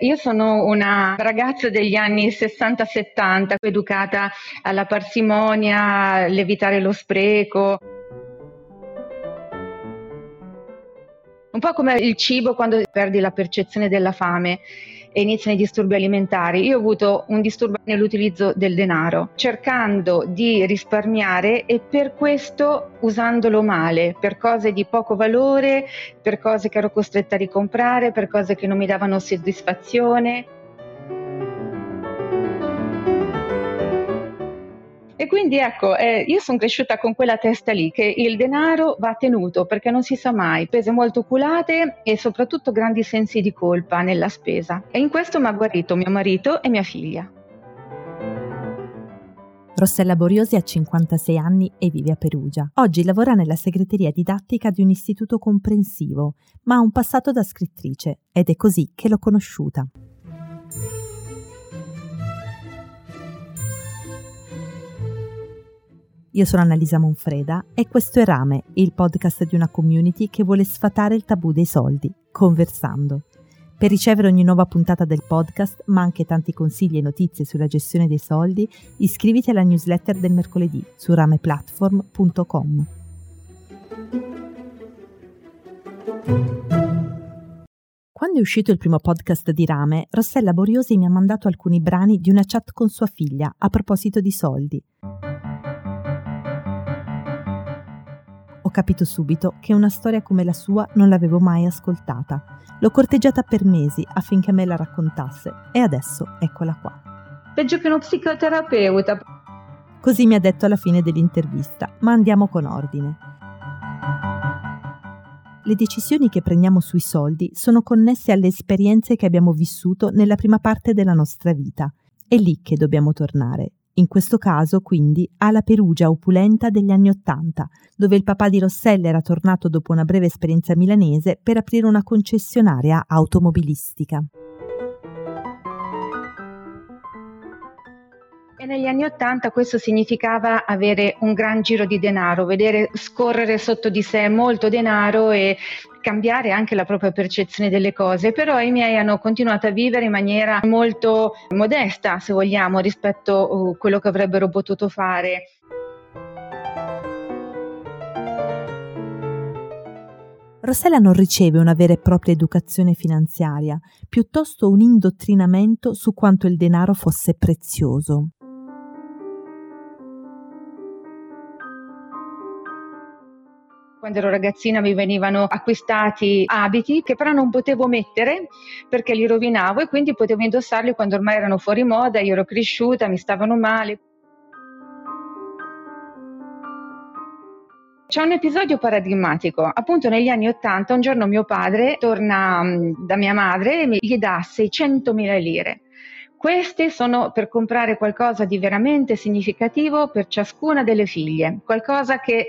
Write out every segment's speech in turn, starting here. Io sono una ragazza degli anni 60-70, educata alla parsimonia, all'evitare lo spreco. Un po' come il cibo quando perdi la percezione della fame e iniziano i disturbi alimentari. Io ho avuto un disturbo nell'utilizzo del denaro, cercando di risparmiare e per questo usandolo male, per cose di poco valore, per cose che ero costretta a ricomprare, per cose che non mi davano soddisfazione. E quindi ecco, io sono cresciuta con quella testa lì, che il denaro va tenuto perché non si sa mai, spese molto oculate e soprattutto grandi sensi di colpa nella spesa. E in questo mi ha guarito mio marito e mia figlia. Rossella Boriosi ha 56 anni e vive a Perugia. Oggi lavora nella segreteria didattica di un istituto comprensivo, ma ha un passato da scrittrice ed è così che l'ho conosciuta. Io sono Annalisa Monfreda e questo è Rame, il podcast di una community che vuole sfatare il tabù dei soldi, conversando. Per ricevere ogni nuova puntata del podcast, ma anche tanti consigli e notizie sulla gestione dei soldi, iscriviti alla newsletter del mercoledì su rameplatform.com. Quando è uscito il primo podcast di Rame, Rossella Boriosi mi ha mandato alcuni brani di una chat con sua figlia a proposito di soldi. Ho capito subito che una storia come la sua non l'avevo mai ascoltata. L'ho corteggiata per mesi affinché me la raccontasse e adesso eccola qua. Peggio che uno psicoterapeuta. Così mi ha detto alla fine dell'intervista, ma andiamo con ordine. Le decisioni che prendiamo sui soldi sono connesse alle esperienze che abbiamo vissuto nella prima parte della nostra vita. È lì che dobbiamo tornare. In questo caso, quindi, alla Perugia opulenta degli anni Ottanta, dove il papà di Rossella era tornato dopo una breve esperienza milanese per aprire una concessionaria automobilistica. E negli anni Ottanta questo significava avere un gran giro di denaro, vedere scorrere sotto di sé molto denaro e cambiare anche la propria percezione delle cose, però i miei hanno continuato a vivere in maniera molto modesta, se vogliamo, rispetto a quello che avrebbero potuto fare. Rossella non riceve una vera e propria educazione finanziaria, piuttosto un indottrinamento su quanto il denaro fosse prezioso. Quando ero ragazzina mi venivano acquistati abiti che però non potevo mettere perché li rovinavo e quindi potevo indossarli quando ormai erano fuori moda, io ero cresciuta, mi stavano male. C'è un episodio paradigmatico, appunto negli anni Ottanta un giorno mio padre torna da mia madre e gli dà 600.000 lire. Queste sono per comprare qualcosa di veramente significativo per ciascuna delle figlie, qualcosa che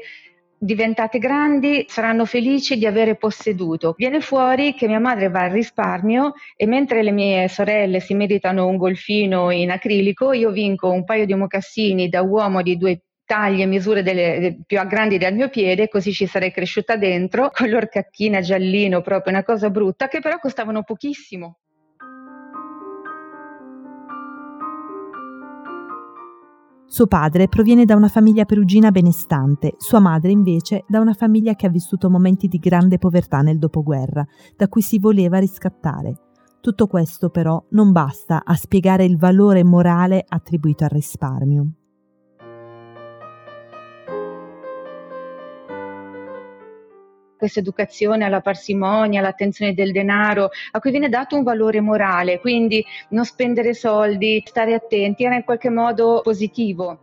diventate grandi, saranno felici di avere posseduto. Viene fuori che mia madre va al risparmio e mentre le mie sorelle si meritano un golfino in acrilico, io vinco un paio di mocassini da uomo di 2 taglie e misure più grandi del mio piede, così ci sarei cresciuta dentro, color cacchina giallino, proprio una cosa brutta, che però costavano pochissimo. Suo padre proviene da una famiglia perugina benestante, sua madre invece da una famiglia che ha vissuto momenti di grande povertà nel dopoguerra, da cui si voleva riscattare. Tutto questo però non basta a spiegare il valore morale attribuito al risparmio. Questa educazione alla parsimonia, all'attenzione del denaro, a cui viene dato un valore morale, quindi non spendere soldi, stare attenti, era in qualche modo positivo.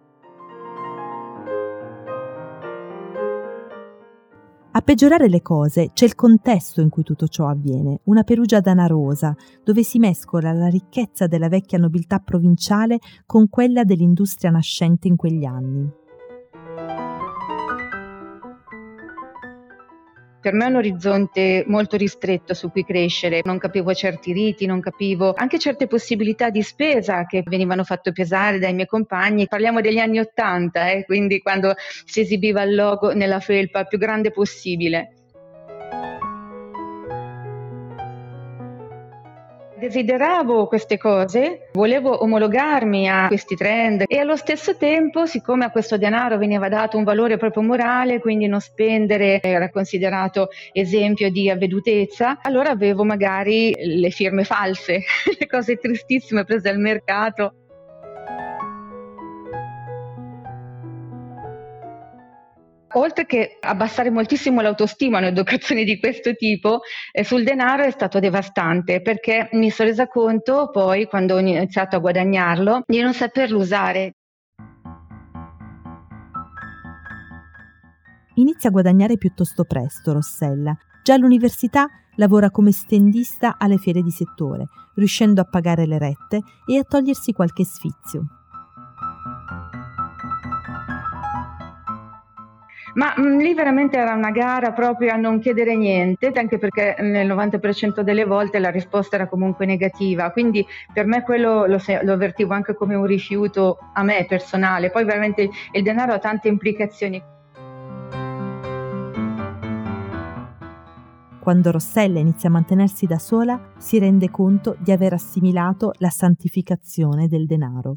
A peggiorare le cose c'è il contesto in cui tutto ciò avviene, una Perugia danarosa, dove si mescola la ricchezza della vecchia nobiltà provinciale con quella dell'industria nascente in quegli anni. Per me è un orizzonte molto ristretto su cui crescere, non capivo certi riti, non capivo anche certe possibilità di spesa che venivano fatte pesare dai miei compagni. Parliamo degli anni Ottanta, quindi quando si esibiva il logo nella felpa più grande possibile. Desideravo queste cose, volevo omologarmi a questi trend e allo stesso tempo, siccome a questo denaro veniva dato un valore proprio morale, quindi non spendere era considerato esempio di avvedutezza, allora avevo magari le firme false, le cose tristissime prese al mercato. Oltre che abbassare moltissimo l'autostima, un'educazione di questo tipo sul denaro è stato devastante, perché mi sono resa conto poi, quando ho iniziato a guadagnarlo, di non saperlo usare. Inizia a guadagnare piuttosto presto Rossella. Già all'università lavora come stendista alle fiere di settore, riuscendo a pagare le rette e a togliersi qualche sfizio. Ma lì veramente era una gara proprio a non chiedere niente, anche perché nel 90% delle volte la risposta era comunque negativa, quindi per me quello lo avvertivo anche come un rifiuto a me personale. Poi veramente il denaro ha tante implicazioni. Quando Rossella inizia a mantenersi da sola, si rende conto di aver assimilato la santificazione del denaro.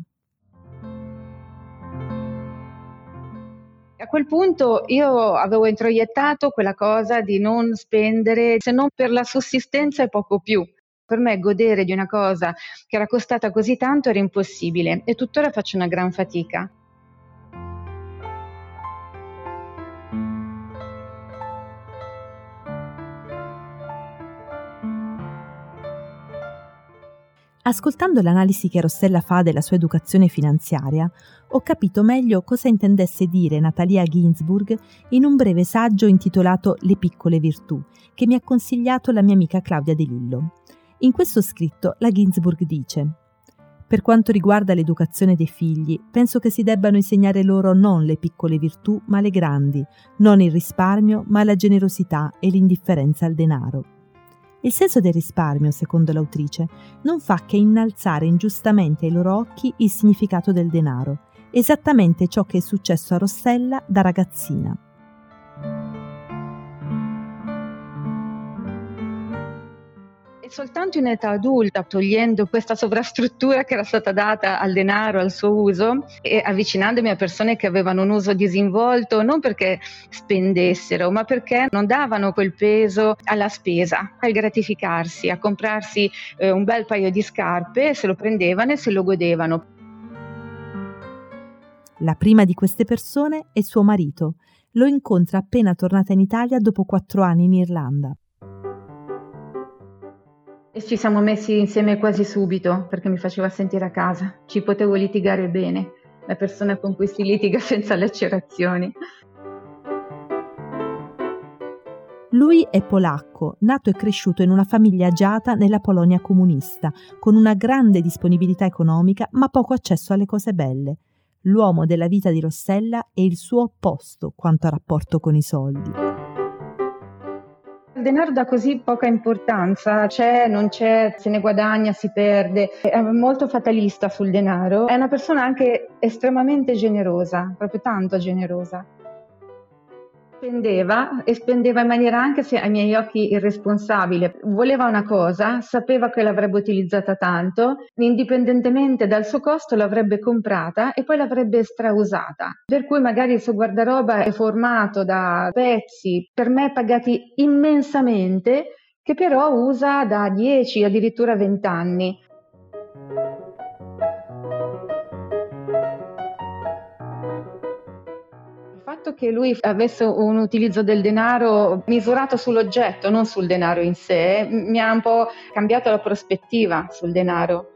A quel punto io avevo introiettato quella cosa di non spendere se non per la sussistenza e poco più. Per me godere di una cosa che era costata così tanto era impossibile e tuttora faccio una gran fatica. Ascoltando l'analisi che Rossella fa della sua educazione finanziaria, ho capito meglio cosa intendesse dire Natalia Ginsburg in un breve saggio intitolato Le piccole virtù, che mi ha consigliato la mia amica Claudia De Lillo. In questo scritto la Ginsburg dice: «Per quanto riguarda l'educazione dei figli, penso che si debbano insegnare loro non le piccole virtù ma le grandi, non il risparmio ma la generosità e l'indifferenza al denaro». Il senso del risparmio, secondo l'autrice, non fa che innalzare ingiustamente ai loro occhi il significato del denaro, esattamente ciò che è successo a Rossella da ragazzina. E soltanto in età adulta, togliendo questa sovrastruttura che era stata data al denaro, al suo uso, e avvicinandomi a persone che avevano un uso disinvolto, non perché spendessero, ma perché non davano quel peso alla spesa, al gratificarsi, a comprarsi un bel paio di scarpe, se lo prendevano e se lo godevano. La prima di queste persone è suo marito. Lo incontra appena tornata in Italia dopo 4 anni in Irlanda. E ci siamo messi insieme quasi subito, perché mi faceva sentire a casa, ci potevo litigare bene, la persona con cui si litiga senza lacerazioni. Lui è polacco, nato e cresciuto in una famiglia agiata nella Polonia comunista, con una grande disponibilità economica ma poco accesso alle cose belle. L'uomo della vita di Rossella è il suo opposto quanto a rapporto con i soldi. Il denaro dà così poca importanza, c'è, non c'è, se ne guadagna, si perde, è molto fatalista sul denaro, è una persona anche estremamente generosa, proprio tanto generosa. Spendeva e spendeva in maniera anche, se ai miei occhi, irresponsabile. Voleva una cosa, sapeva che l'avrebbe utilizzata tanto, indipendentemente dal suo costo l'avrebbe comprata e poi l'avrebbe strausata. Per cui magari il suo guardaroba è formato da pezzi, per me pagati immensamente, che però usa da 10, addirittura 20 anni. Che lui avesse un utilizzo del denaro misurato sull'oggetto, non sul denaro in sé, mi ha un po' cambiato la prospettiva sul denaro,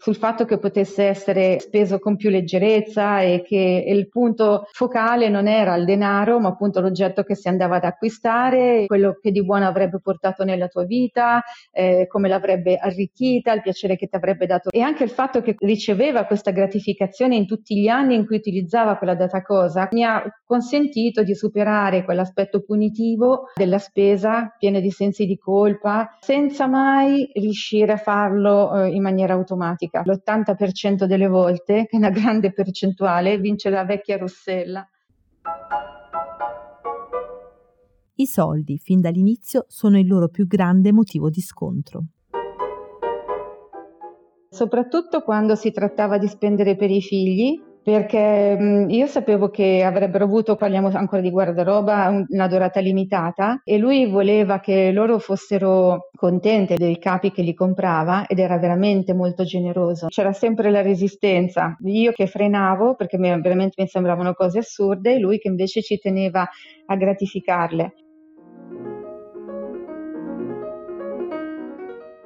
sul fatto che potesse essere speso con più leggerezza e che il punto focale non era il denaro, ma appunto l'oggetto che si andava ad acquistare, quello che di buono avrebbe portato nella tua vita, come l'avrebbe arricchita, il piacere che ti avrebbe dato, e anche il fatto che riceveva questa gratificazione in tutti gli anni in cui utilizzava quella data cosa, mi ha consentito di superare quell'aspetto punitivo della spesa, piena di sensi di colpa, senza mai riuscire a farlo in maniera automatica. L'80% delle volte, che è una grande percentuale, vince la vecchia Rossella. I soldi, fin dall'inizio, sono il loro più grande motivo di scontro. soprattutto quando si trattava di spendere per i figli, perché io sapevo che avrebbero avuto, parliamo ancora di guardaroba, una durata limitata, e lui voleva che loro fossero contente dei capi che li comprava, ed era veramente molto generoso. C'era sempre la resistenza, io che frenavo perché veramente mi sembravano cose assurde, e lui che invece ci teneva a gratificarle.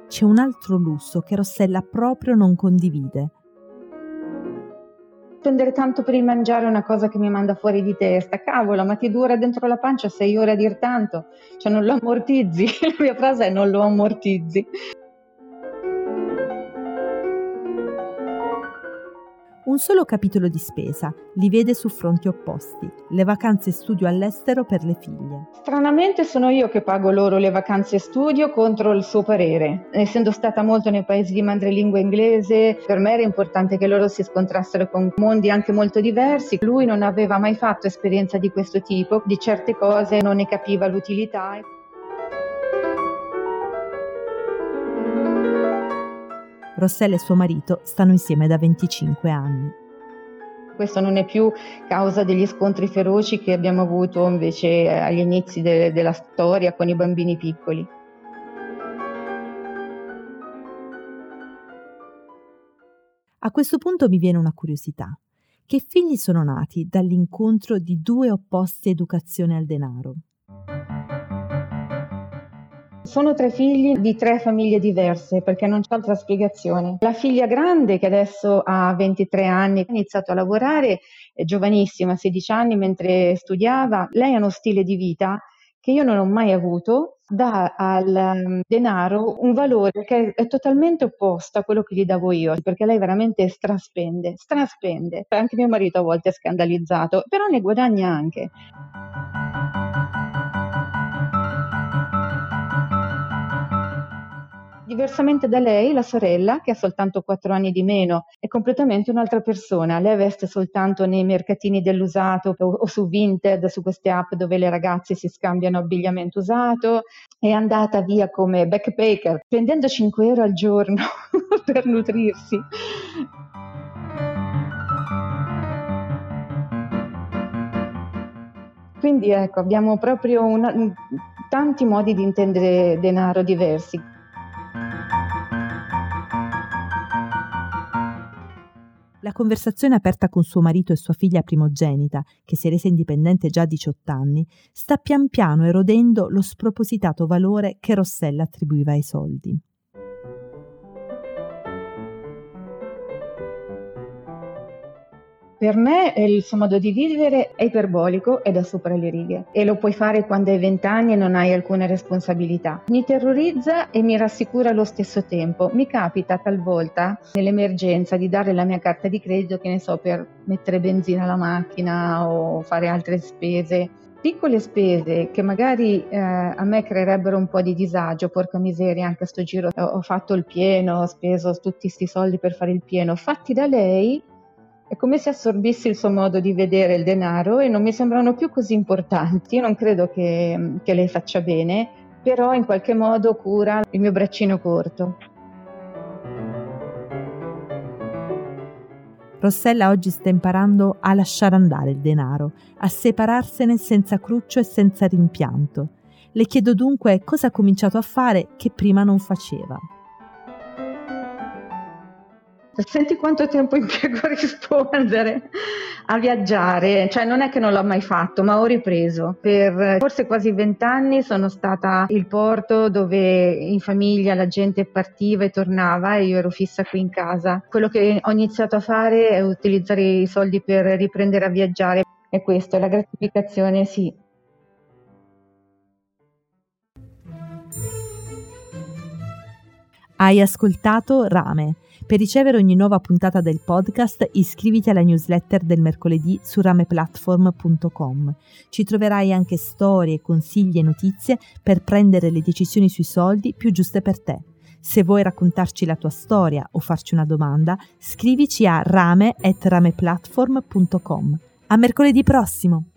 C'è un altro lusso che Rossella proprio non condivide. Spendere tanto per il mangiare è una cosa che mi manda fuori di testa. Cavolo, ma ti dura dentro la pancia 6 ore a dir tanto, cioè non lo ammortizzi. La mia frase è non lo ammortizzi. Un solo capitolo di spesa li vede su fronti opposti, le vacanze e studio all'estero per le figlie. Stranamente sono io che pago loro le vacanze e studio contro il suo parere. Essendo stata molto nei paesi di madrelingua inglese, per me era importante che loro si scontrassero con mondi anche molto diversi. Lui non aveva mai fatto esperienza di questo tipo, di certe cose non ne capiva l'utilità. Rossella e suo marito stanno insieme da 25 anni. Questo non è più causa degli scontri feroci che abbiamo avuto invece agli inizi della storia con i bambini piccoli. A questo punto mi viene una curiosità. Che figli sono nati dall'incontro di due opposte educazioni al denaro? Sono 3 figli di 3 famiglie diverse, perché non c'è altra spiegazione. La figlia grande, che adesso ha 23 anni, ha iniziato a lavorare giovanissima, a 16 anni, mentre studiava. Lei ha uno stile di vita che io non ho mai avuto, dà al denaro un valore che è totalmente opposto a quello che gli davo io, perché lei veramente straspende. Anche mio marito a volte è scandalizzato, però ne guadagna anche. Diversamente da lei, la sorella, che ha soltanto 4 anni di meno, è completamente un'altra persona. Lei veste soltanto nei mercatini dell'usato o su Vinted, su queste app dove le ragazze si scambiano abbigliamento usato. È andata via come backpacker, spendendo 5 euro al giorno per nutrirsi. Quindi ecco, abbiamo proprio tanti modi di intendere denaro diversi. La conversazione aperta con suo marito e sua figlia primogenita, che si è resa indipendente già a 18 anni, sta pian piano erodendo lo spropositato valore che Rossella attribuiva ai soldi. Per me il suo modo di vivere è iperbolico ed è sopra le righe, e lo puoi fare quando hai 20 anni e non hai alcuna responsabilità. Mi terrorizza e mi rassicura allo stesso tempo. Mi capita talvolta nell'emergenza di dare la mia carta di credito, che ne so, per mettere benzina alla macchina o fare altre spese. Piccole spese che magari a me creerebbero un po' di disagio, porca miseria, anche a sto giro ho fatto il pieno, ho speso tutti sti soldi per fare il pieno, fatti da lei. È come se assorbissi il suo modo di vedere il denaro e non mi sembrano più così importanti. Io non credo che lei faccia bene, però in qualche modo cura il mio braccino corto. Rossella oggi sta imparando a lasciare andare il denaro, a separarsene senza cruccio e senza rimpianto. Le chiedo dunque cosa ha cominciato a fare che prima non faceva. Senti quanto tempo impiego a rispondere, a viaggiare, cioè non è che non l'ho mai fatto, ma ho ripreso. Per forse quasi 20 anni sono stata il porto dove in famiglia la gente partiva e tornava e io ero fissa qui in casa. Quello che ho iniziato a fare è utilizzare i soldi per riprendere a viaggiare, e questo, la gratificazione sì. Hai ascoltato Rame. Per ricevere ogni nuova puntata del podcast, iscriviti alla newsletter del mercoledì su rameplatform.com. Ci troverai anche storie, consigli e notizie per prendere le decisioni sui soldi più giuste per te. Se vuoi raccontarci la tua storia o farci una domanda, scrivici a rame@rameplatform.com. A mercoledì prossimo!